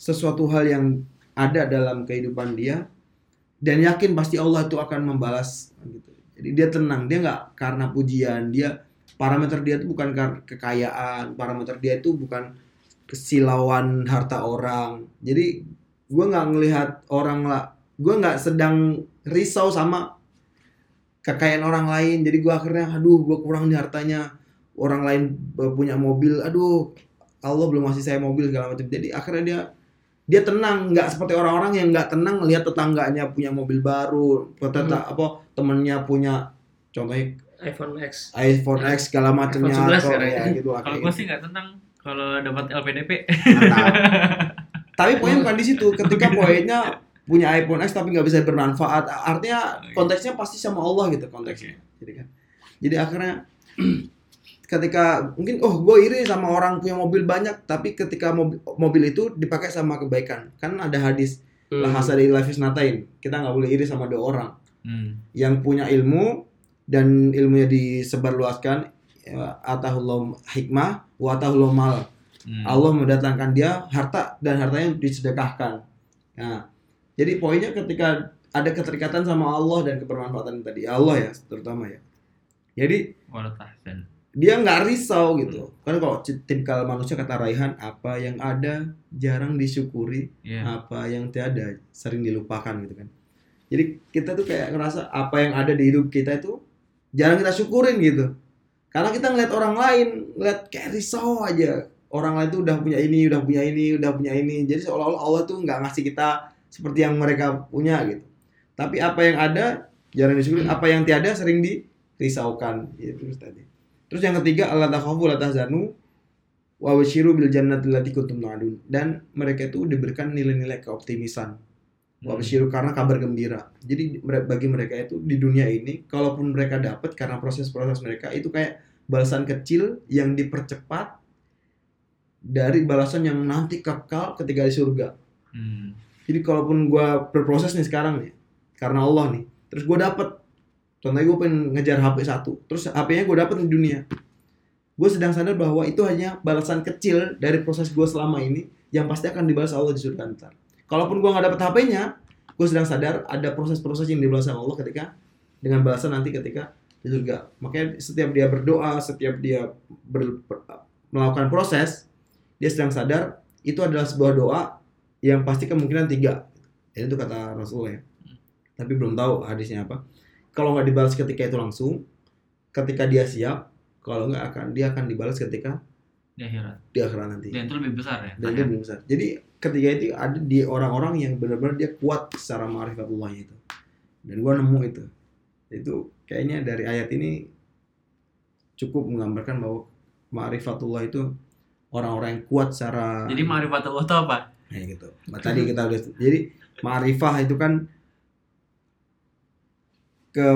sesuatu hal yang ada dalam kehidupan dia dan yakin pasti Allah itu akan membalas gitu. Jadi dia tenang, dia enggak karena pujian, dia parameter dia itu bukan kekayaan, parameter dia itu bukan kesilauan harta orang. Jadi gue nggak ngelihat orang lah, gue nggak sedang risau sama kekayaan orang lain. Jadi gue akhirnya, aduh, gue kurang nih hartanya, orang lain punya mobil, aduh, Allah belum ngasih saya mobil segala macam. Jadi akhirnya dia dia tenang, nggak seperti orang-orang yang nggak tenang lihat tetangganya punya mobil baru, tetangga hmm. apa temennya punya, contohnya iPhone X, iPhone X segala macamnya atau ya gitu. Kalau gue sih nggak tenang kalau dapat L P D P. Tapi poinnya bukan di situ. Ketika poinnya punya iPhone X tapi nggak bisa bermanfaat, artinya konteksnya pasti sama Allah gitu konteksnya. Jadi kan, jadi akhirnya ketika mungkin oh gue iri sama orang punya mobil banyak, tapi ketika mobil, mobil itu dipakai sama kebaikan, kan ada hadis hmm. lah hasadil lafisnatain. Kita nggak boleh iri sama dua orang hmm. yang punya ilmu dan ilmunya disebarluaskan, atahullah hikmah wa atahullah mal. Hmm. Allah mendatangkan dia harta dan hartanya disedekahkan. Nah, jadi poinnya ketika ada keterikatan sama Allah dan kebermanfaatan tadi Allah ya terutama ya. Jadi dia nggak risau gitu. Hmm. Karena kalau tipikal manusia kata Raihan, apa yang ada jarang disyukuri, yeah. apa yang tiada sering dilupakan gitu kan. Jadi kita tuh kayak ngerasa apa yang ada di hidup kita itu jarang kita syukurin gitu. Karena kita ngeliat orang lain, ngeliat kayak risau aja. Orang lain tuh udah punya ini, udah punya ini, udah punya ini. Jadi seolah-olah Allah tuh gak ngasih kita seperti yang mereka punya gitu. Tapi apa yang ada jarang disyukurin, apa yang tiada sering dirisaukan gitu tadi. Terus yang ketiga, Allah takhafu la tahzanu wa basyiru bil jannati allati kuntum tu'adun. Dan mereka itu diberikan nilai-nilai keoptimisan. Wa basyiru, karena kabar gembira. Jadi bagi mereka itu di dunia ini, kalaupun mereka dapat karena proses-proses mereka itu kayak balasan kecil yang dipercepat dari balasan yang nanti kekal ketika di surga. Hmm. Jadi kalaupun gue berproses nih sekarang nih, karena Allah nih, terus gue dapat, contohnya gue pengen ngejar H P satu, terus H P-nya gue dapat di dunia. Gue sedang sadar bahwa itu hanya balasan kecil dari proses gue selama ini yang pasti akan dibalas Allah di surga nanti. Kalaupun gue nggak dapat H P-nya, gue sedang sadar ada proses-proses yang dibalas Allah ketika dengan balasan nanti ketika di surga. Makanya setiap dia berdoa, setiap dia ber, ber, melakukan proses, dia sedang sadar itu adalah sebuah doa yang pasti kemungkinan tiga. Jadi itu kata Rasulullah ya. Tapi belum tahu hadisnya apa. Kalau nggak dibalas ketika itu langsung, ketika dia siap, kalau nggak akan dia akan dibalas ketika di akhirat. Di akhirat nanti. Dan itu lebih besar ya. Dan itu lebih besar. Jadi ketiga itu ada di orang-orang yang benar-benar dia kuat secara ma'rifatullahnya itu. Dan gua nemu itu. Itu kayaknya dari ayat ini cukup menggambarkan bahwa ma'rifatullah itu orang-orang yang kuat secara. Jadi ma'rifatullah itu apa? Kayak gitu. Tadi kita udah. Jadi ma'rifah itu kan ke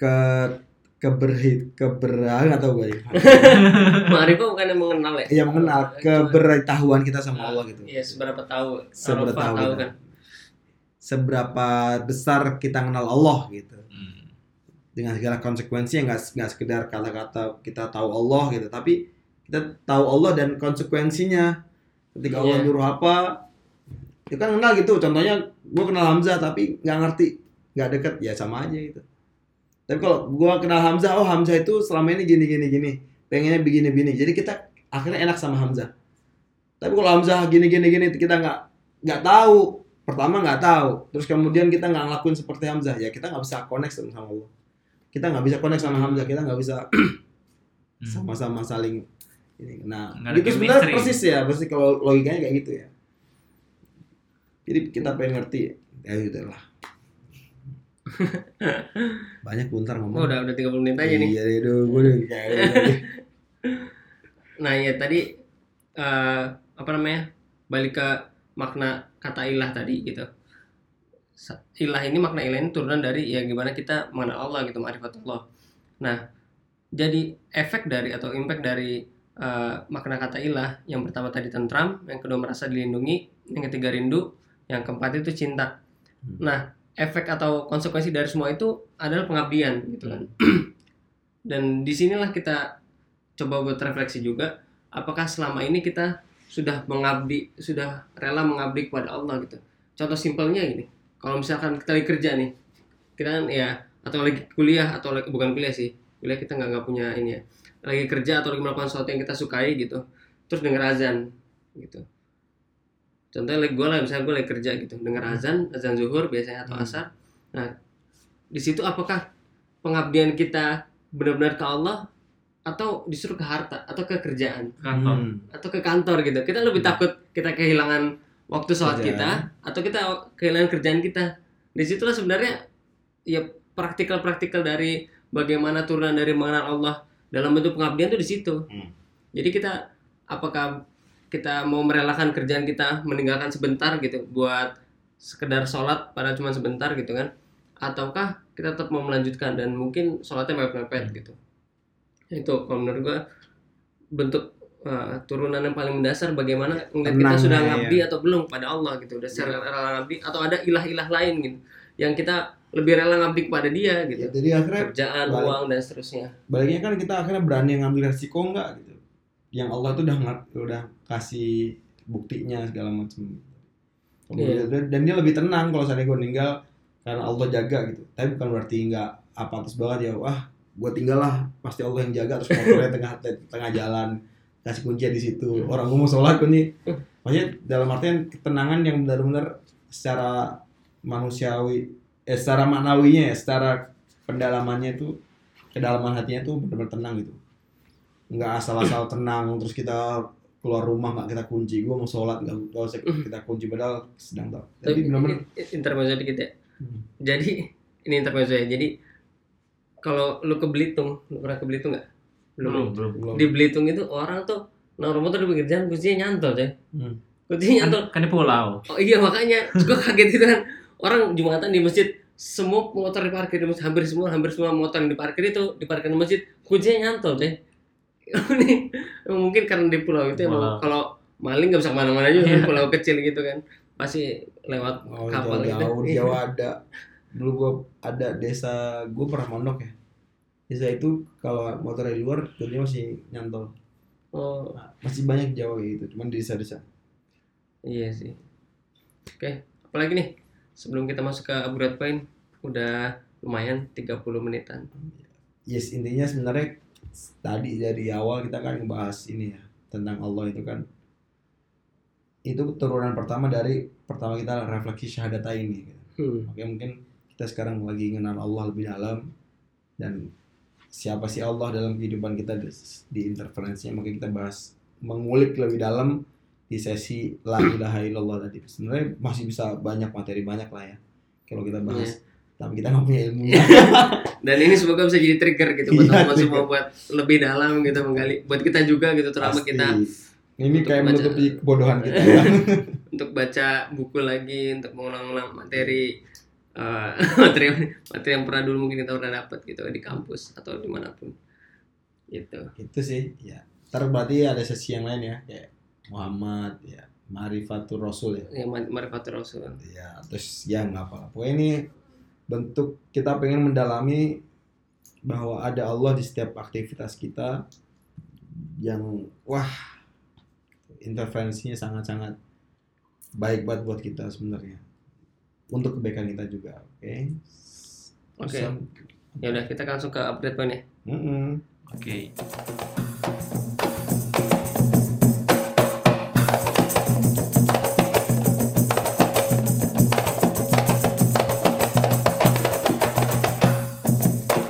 ke keberhit keberang atau gue. Ma'rifah bukan yang mengenal ya. Iya, mengenal keberitahuan kita sama Allah gitu. Iya, seberapa tahu seberapa tahu, tahu kan. Seberapa besar kita kenal Allah gitu. Hmm. Dengan segala konsekuensinya, enggak enggak sekedar kata-kata kita tahu Allah gitu, tapi kita tahu Allah dan konsekuensinya. Ketika yeah. Allah nyuruh apa, Kita kan kenal gitu, contohnya gue kenal Hamzah tapi nggak ngerti, nggak deket, ya sama aja gitu. Tapi kalau gue kenal Hamzah, oh Hamzah itu selama ini gini gini gini, pengennya begini begini, jadi kita akhirnya enak sama Hamzah. Tapi kalau Hamzah gini gini gini kita nggak nggak tahu, pertama nggak tahu, terus kemudian kita nggak ngelakuin seperti Hamzah, ya kita nggak bisa connect sama Allah, kita nggak bisa connect sama Hamzah, kita nggak bisa sama-sama saling. Nah, itu sebenarnya persis ya, pasti kalau logikanya kayak gitu ya. Jadi kita pengen ngerti, ya gitu lah. Banyak buntar ngomong. Oh, udah udah tiga puluh menit aja nih. Iya, aduh, gue udah kayak. Nah, ya tadi uh, apa namanya? Balik ke makna kata ilah tadi gitu. Ilah ini, makna ilah ini turunan dari ya gimana kita mengenal Allah gitu, ma'rifatullah. Nah, jadi efek dari atau impact dari uh, makna kata ilah, yang pertama tadi tentram, yang kedua merasa dilindungi, yang ketiga rindu, yang keempat itu cinta. Hmm. Nah, efek atau konsekuensi dari semua itu adalah pengabdian gitu kan. Dan disinilah kita coba buat refleksi juga, apakah selama ini kita sudah mengabdi, sudah rela mengabdi kepada Allah gitu. Contoh simpelnya gini, kalau misalkan kita lagi kerja nih, kita kan ya, atau lagi kuliah, atau lagi, bukan kuliah sih, kuliah kita nggak nggak punya ini ya, lagi kerja atau lagi melakukan sesuatu yang kita sukai gitu, terus dengar azan gitu. Contohnya like gue lah, misalnya gue lagi kerja gitu, dengar azan, azan zuhur biasanya atau asar. Nah, di situ apakah pengabdian kita benar-benar ke Allah atau disuruh ke harta atau ke kerjaan, kantor hmm. atau ke kantor gitu? Kita lebih hmm. takut kita kehilangan waktu sholat kita atau kita kehilangan kerjaan kita. Di situlah sebenarnya ya praktikal-praktikal dari bagaimana turunan dari mengenal Allah dalam bentuk pengabdian tuh di situ. Hmm. Jadi kita apakah kita mau merelakan kerjaan kita, meninggalkan sebentar gitu buat sekedar sholat pada cuma sebentar gitu kan, ataukah kita tetap mau melanjutkan dan mungkin sholatnya mepet-mepet gitu. Itu kalau menurut gue bentuk uh, turunan yang paling mendasar bagaimana ngeliat kita sudah ngabdi ya, atau belum pada Allah gitu, udah secara ya. Rela ngabdi atau ada ilah-ilah lain gitu yang kita lebih rela ngabdi kepada dia gitu ya, jadi akhirnya kerjaan, balik, uang dan seterusnya. Baliknya kan kita akhirnya berani ngambil resiko enggak gitu, yang Allah tuh udah udah kasih buktinya segala macam. Yeah. Dan dia lebih tenang kalau saya gue meninggal karena Allah jaga gitu. Tapi bukan berarti nggak apatis banget ya, wah gue tinggal lah pasti Allah yang jaga, terus motornya tengah tengah jalan kasih kunci di situ. Orang gue mau sholat gue nih. Maksudnya dalam artian ketenangan yang benar-benar secara manusiawi, eh, secara maknawinya ya, secara pendalamannya itu, kedalaman hatinya tuh benar-benar tenang gitu. Nggak asal-asal tenang terus kita keluar rumah nggak kita kunci, gue mau sholat nggak usah kita kunci padahal sedang tau. Jadi benar-benar intermezzo dikit ya. Hmm. Jadi ini intermezzo ya. Jadi kalau lu ke Belitung, lu pernah ke Belitung nggak? Belum. Hmm, belum, belum. Di Belitung itu orang tuh naruh motor di pinggir jalan, kuncinya nyantol ya. Hmm. Kuncinya nyantol. Kan di pulau. Oh iya makanya gue kaget itu kan, orang Jumatan di masjid semua motor diparkir di masjid, hampir semua hampir semua motor yang diparkir itu diparkir di masjid, kuncinya nyantol ya. Ini mungkin karena di pulau itu emang kalau maling nggak bisa kemana-mana juga, yeah. Pulau kecil gitu kan pasti lewat oh, kapal gitu. Jawa ada, dulu gue ada desa, gue pernah mondok ya, desa itu kalau motor dari luar jadinya masih nyantol. Oh, masih banyak Jawa gitu, cuman di desa-desa. Iya sih. Oke, apalagi nih sebelum kita masuk ke upgrade point, udah lumayan tiga puluh menitan. Yes, intinya sebenarnya tadi dari awal kita kan ngebahas ini ya, tentang Allah itu kan, itu turunan pertama dari pertama kita refleksi syahadata ini gitu. Hmm. Oke, mungkin kita sekarang lagi mengenal Allah lebih dalam dan siapa sih Allah dalam kehidupan kita di, di interferensinya, mungkin kita bahas mengulik lebih dalam di sesi la ilaha illallah tadi. Sebenarnya masih bisa banyak materi, banyak lah ya kalau kita bahas. Yeah. Tapi kita nggak punya ilmunya. Dan ini semoga bisa jadi trigger gitu buat teman-teman semua buat lebih dalam gitu menggali. Buat kita juga gitu, terutama kita. Ini kayak menutupi kebodohan kita. Ya. Untuk baca buku lagi, untuk mengulang-ulang materi, uh, materi materi yang pernah dulu mungkin kita udah dapat gitu di kampus atau dimanapun. Gitu. Itu sih. Ya. Ntar berarti ada sesi yang lain ya, kayak Muhammad ya, Marifatul Rasul ya. Ya Marifatul Rasul. Ya, terus ya nggak apa-apa. Pokoknya ini bentuk kita pengen mendalami bahwa ada Allah di setiap aktivitas kita yang wah intervensinya sangat-sangat baik banget buat kita sebenarnya, untuk kebaikan kita juga. Oke. Oke. Ya udah, kita langsung ke update point ya. Mm-hmm. Oke. Okay.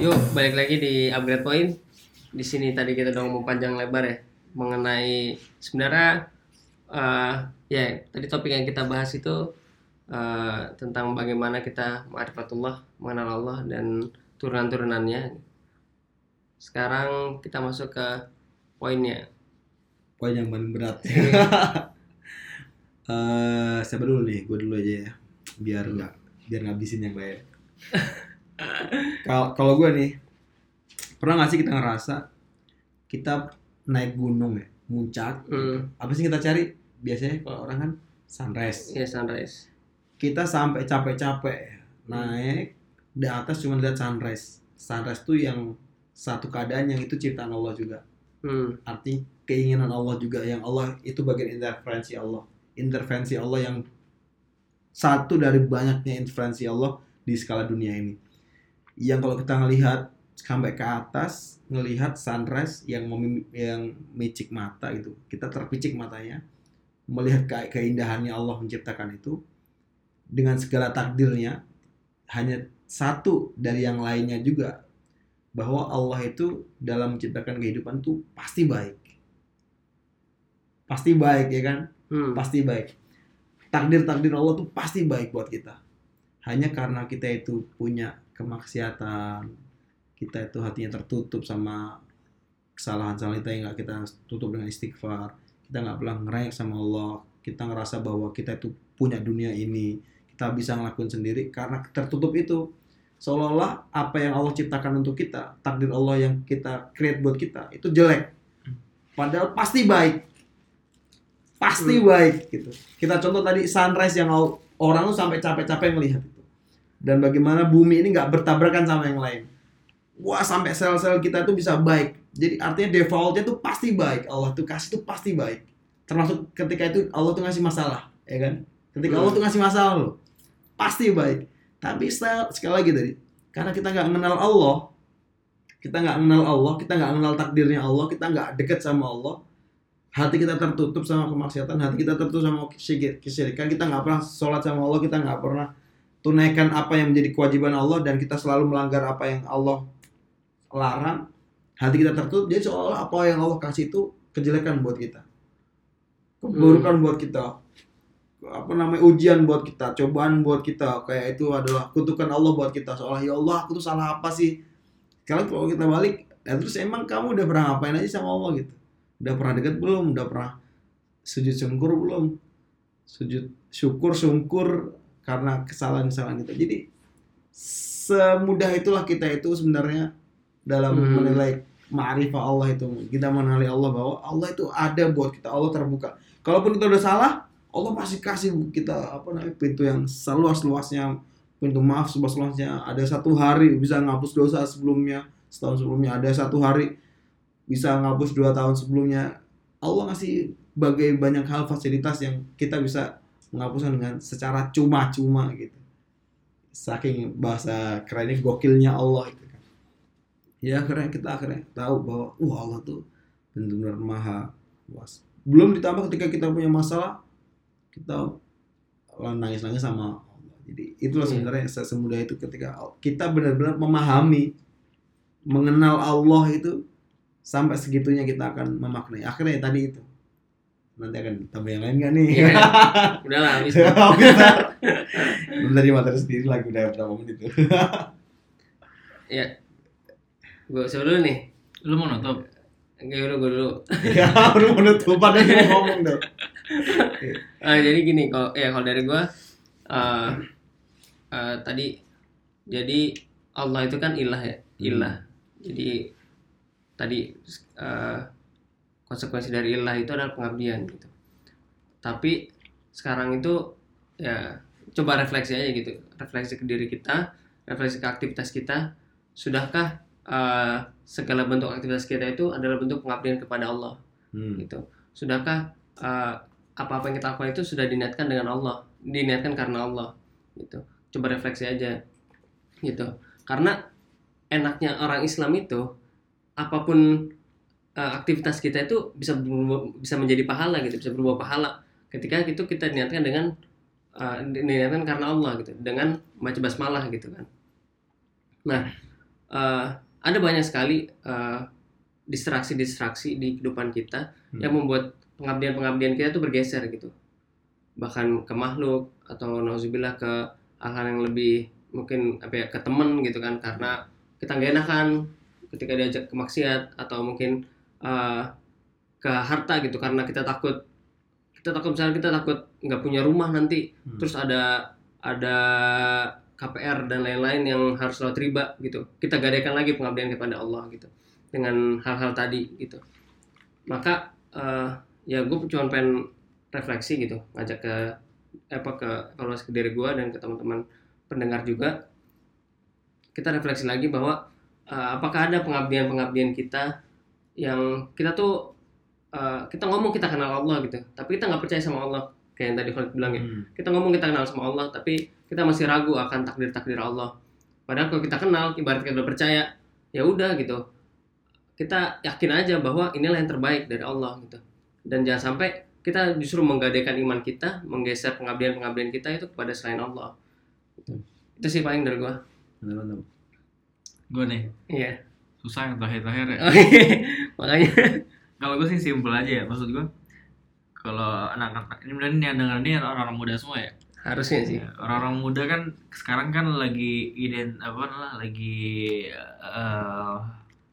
Yuk, balik lagi di upgrade point. Di sini tadi kita udah ngomong panjang lebar ya mengenai sebenarnya uh, ya tadi topik yang kita bahas itu uh, tentang bagaimana kita ma'rifatullah, mengenal Allah dan turunan-turunannya. Sekarang kita masuk ke poinnya. Poin yang paling berat. uh, siapa dulu nih? Gue dulu aja ya. Biar nggak biar ngabisin yang lain. Kalau kalau gue nih, pernah nggak sih kita ngerasa kita naik gunung ya, muncak, mm. apa sih kita cari? Biasanya kalau orang kan sunrise. Iya, yeah, sunrise. Kita sampai capek-capek naik, di atas cuma lihat sunrise. Sunrise tuh yang satu keadaan yang itu ciptaan Allah juga. Mm. Arti keinginan Allah juga, yang Allah itu bagian intervensi Allah. Intervensi Allah yang satu dari banyaknya intervensi Allah di skala dunia ini. Yang kalau kita ngelihat sampai ke atas, ngelihat sunrise yang mem- yang micik mata gitu, kita terpicik matanya melihat ke- keindahannya Allah menciptakan itu dengan segala takdirnya, hanya satu dari yang lainnya juga, bahwa Allah itu dalam menciptakan kehidupan itu pasti baik, pasti baik ya kan, hmm. pasti baik. Takdir-takdir Allah tuh pasti baik buat kita. Hanya karena kita itu punya kemaksiatan, kita itu hatinya tertutup sama kesalahan-kesalahan kita yang gak kita tutup dengan istighfar, kita gak pernah ngerayek sama Allah, kita ngerasa bahwa kita itu punya dunia ini, kita bisa ngelakuin sendiri karena tertutup itu. Seolah-olah apa yang Allah ciptakan untuk kita, takdir Allah yang kita create buat kita, itu jelek. Padahal pasti baik. Pasti hmm. baik gitu. Kita contoh tadi sunrise yang orang tuh sampai capek-capek ngelihat. Dan bagaimana bumi ini gak bertabrakan sama yang lain. Wah, sampai sel-sel kita itu bisa baik. Jadi artinya defaultnya tuh pasti baik. Allah tuh kasih tuh pasti baik. Termasuk ketika itu Allah tuh ngasih masalah, ya kan? Ketika hmm. Allah tuh ngasih masalah loh, pasti baik. Tapi sekali lagi tadi, karena kita gak mengenal Allah, kita gak mengenal Allah, kita gak mengenal takdirnya Allah, kita gak dekat sama Allah, hati kita tertutup sama kemaksiatan, hati kita tertutup sama kesyirikan, kita gak pernah sholat sama Allah, kita gak pernah tunaikan apa yang menjadi kewajiban Allah, dan kita selalu melanggar apa yang Allah larang. Hati kita tertutup, jadi seolah apa yang Allah kasih itu kejelekan buat kita, keburukan hmm. buat kita, apa namanya, ujian buat kita, cobaan buat kita, kayak itu adalah kutukan Allah buat kita. Seolah ya Allah, aku tuh salah apa sih? Sekarang kalau kita balik, ya terus emang kamu udah pernah ngapain aja sama Allah gitu? Udah pernah dekat belum? Udah pernah sujud syukur belum? Sujud syukur syukur karena kesalahan-kesalahan kita. Jadi semudah itulah kita itu sebenarnya dalam hmm. menilai ma'rifah Allah itu. Kita mengenali Allah bahwa Allah itu ada buat kita, Allah terbuka. Kalaupun kita udah salah, Allah pasti kasih kita apa namanya pintu yang seluas-luasnya, pintu maaf seluas-luasnya. Ada satu hari bisa ngapus dosa sebelumnya, setahun sebelumnya. Ada satu hari bisa ngapus dua tahun sebelumnya. Allah ngasih bagai banyak hal fasilitas yang kita bisa menghapuskan dengan secara cuma-cuma gitu. Saking bahasa kerennya, gokilnya Allah gitu kan. Ya akhirnya kita akhirnya tahu bahwa wah Allah tuh benar-benar maha luas. Belum ditambah ketika kita punya masalah, kita nangis-nangis sama Allah. Jadi itulah sebenarnya semudah itu ketika kita benar-benar memahami, mengenal Allah itu sampai segitunya kita akan memaknai. Akhirnya ya, tadi itu. Nanti akan tambah yang lain gak nih? Yeah. Udah lah, habis. Belum dari materi sendiri lagi, udah berapa menit tuh. Ya, gue usah dulu nih. Lu mau nutup? Enggak, udah gue dulu. Ya, lu mau nutup, padahal gue ngomong dong. uh, jadi gini, kalau ya kalau dari gue, uh, uh, tadi, jadi Allah itu kan ilah ya, ilah. Jadi, tadi, uh, konsekuensi dari ilah itu adalah pengabdian gitu. Tapi sekarang itu ya coba refleksi aja gitu, refleksi ke diri kita, refleksi ke aktivitas kita. Sudahkah uh, segala bentuk aktivitas kita itu adalah bentuk pengabdian kepada Allah hmm. gitu? Sudahkah uh, apa-apa yang kita lakukan itu sudah diniatkan dengan Allah, diniatkan karena Allah gitu. Coba refleksi aja gitu. Karena enaknya orang Islam itu apapun uh, aktivitas kita itu bisa berubah, bisa menjadi pahala gitu, bisa berubah pahala ketika itu kita diniatkan dengan uh, diniatkan karena Allah gitu, dengan baca basmalah gitu kan. Nah, uh, ada banyak sekali uh, distraksi-distraksi di kehidupan kita hmm. yang membuat pengabdian-pengabdian kita tuh bergeser gitu, bahkan ke makhluk atau nauzubillah ke hal yang lebih mungkin apa ya, ke teman gitu kan, karena kita nggak enakan ketika diajak ke maksiat, atau mungkin uh, ke harta gitu, karena kita takut kita takut misalnya kita takut nggak punya rumah nanti, hmm. terus ada ada K P R dan lain-lain yang harus lewat riba gitu, kita gadekan lagi pengabdian kepada Allah gitu dengan hal-hal tadi gitu. Maka uh, ya gue cuma pengen refleksi gitu, ngajak ke apa ke evaluasi ke diri gue dan ke teman-teman pendengar juga. Kita refleksi lagi bahwa uh, apakah ada pengabdian-pengabdian kita yang kita tuh uh, kita ngomong kita kenal Allah gitu, tapi kita nggak percaya sama Allah, kayak yang tadi Khalid bilang ya. Hmm. Kita ngomong kita kenal sama Allah, tapi kita masih ragu akan takdir-takdir Allah. Padahal kalau kita kenal, ibarat kita udah percaya, ya udah gitu. Kita yakin aja bahwa inilah yang terbaik dari Allah gitu. Dan jangan sampai kita justru menggadaikan iman kita, menggeser pengabdian-pengabdian kita itu kepada selain Allah. Gitu. Itu sih paling dari gua. Benar-benar. Gua nih. Iya. Yeah. Susah yang terakhir-terakhir ya. Makanya kalau gua sih simpel aja ya, maksud gua. Kalau anak-anak ini benar nih, dengar nih orang-orang muda semua ya. Harusnya sih orang-orang muda kan sekarang kan lagi ident apa lah lagi uh,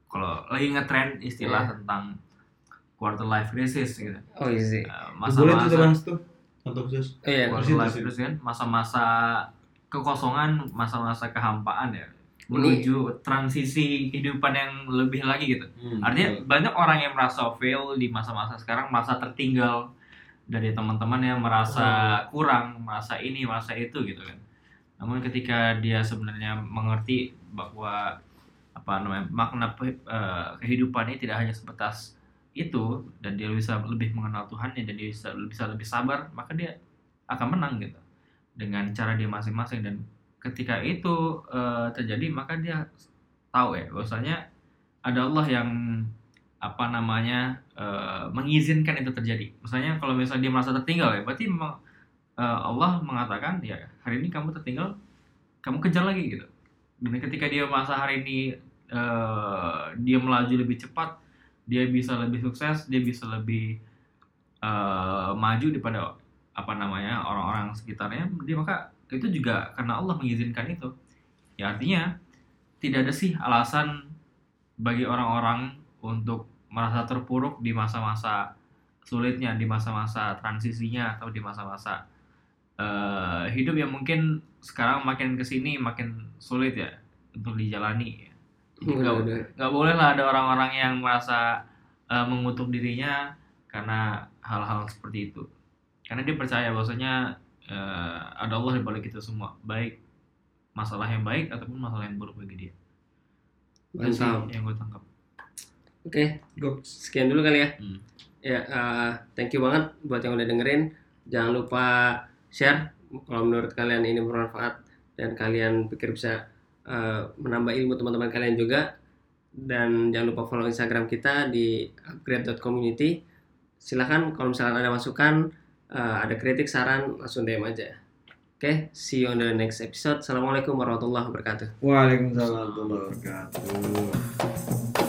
kalau lagi ngetrend istilah yeah. tentang quarter life crisis gitu. Oh iya. Uh, masa-masa itu bahas tuh untuk khusus oh, yeah. quarter life crisis kan, masa-masa kekosongan, masa-masa kehampaan ya, menuju ini transisi kehidupan yang lebih lagi gitu. Hmm, artinya yeah. banyak orang yang merasa fail di masa-masa sekarang, merasa tertinggal dari teman-teman yang merasa kurang, merasa ini, merasa itu gitu kan. Namun ketika dia sebenarnya mengerti bahwa apa namanya makna uh, kehidupan ini tidak hanya sebatas itu, dan dia bisa lebih mengenal Tuhannya, dan dia bisa, bisa lebih sabar, maka dia akan menang gitu dengan cara dia masing-masing. Dan ketika itu uh, terjadi, maka dia tahu ya bahwasanya ada Allah yang apa namanya uh, mengizinkan itu terjadi. Misalnya kalau misalnya dia merasa tertinggal ya, berarti memang uh, Allah mengatakan ya hari ini kamu tertinggal, kamu kejar lagi gitu. Dan ketika dia merasa hari ini uh, dia melaju lebih cepat, dia bisa lebih sukses, dia bisa lebih uh, maju daripada apa namanya orang-orang sekitarnya, dia maka itu juga karena Allah mengizinkan itu. Ya artinya tidak ada sih alasan bagi orang-orang untuk merasa terpuruk di masa-masa sulitnya, di masa-masa transisinya, atau di masa-masa uh, hidup yang mungkin sekarang makin kesini makin sulit ya untuk dijalani. Nggak, nggak boleh lah ada orang-orang yang merasa uh, mengutuk dirinya karena hal-hal seperti itu. Karena dia percaya bahwasanya uh, ada Allah di balik kita semua, baik masalah yang baik ataupun masalah yang buruk bagi dia. Itu yang gue tangkap. Oke, okay, sekian dulu kali ya. Hmm. Ya, uh, thank you banget buat yang udah dengerin. Jangan lupa share kalau menurut kalian ini bermanfaat dan kalian pikir bisa uh, menambah ilmu teman-teman kalian juga. Dan jangan lupa follow Instagram kita di upgrade dot community. Silakan kalau misalkan ada masukan, uh, ada kritik, saran, langsung D M aja. Oke, okay, see you on the next episode. Assalamualaikum warahmatullahi wabarakatuh. Waalaikumsalam warahmatullahi wabarakatuh.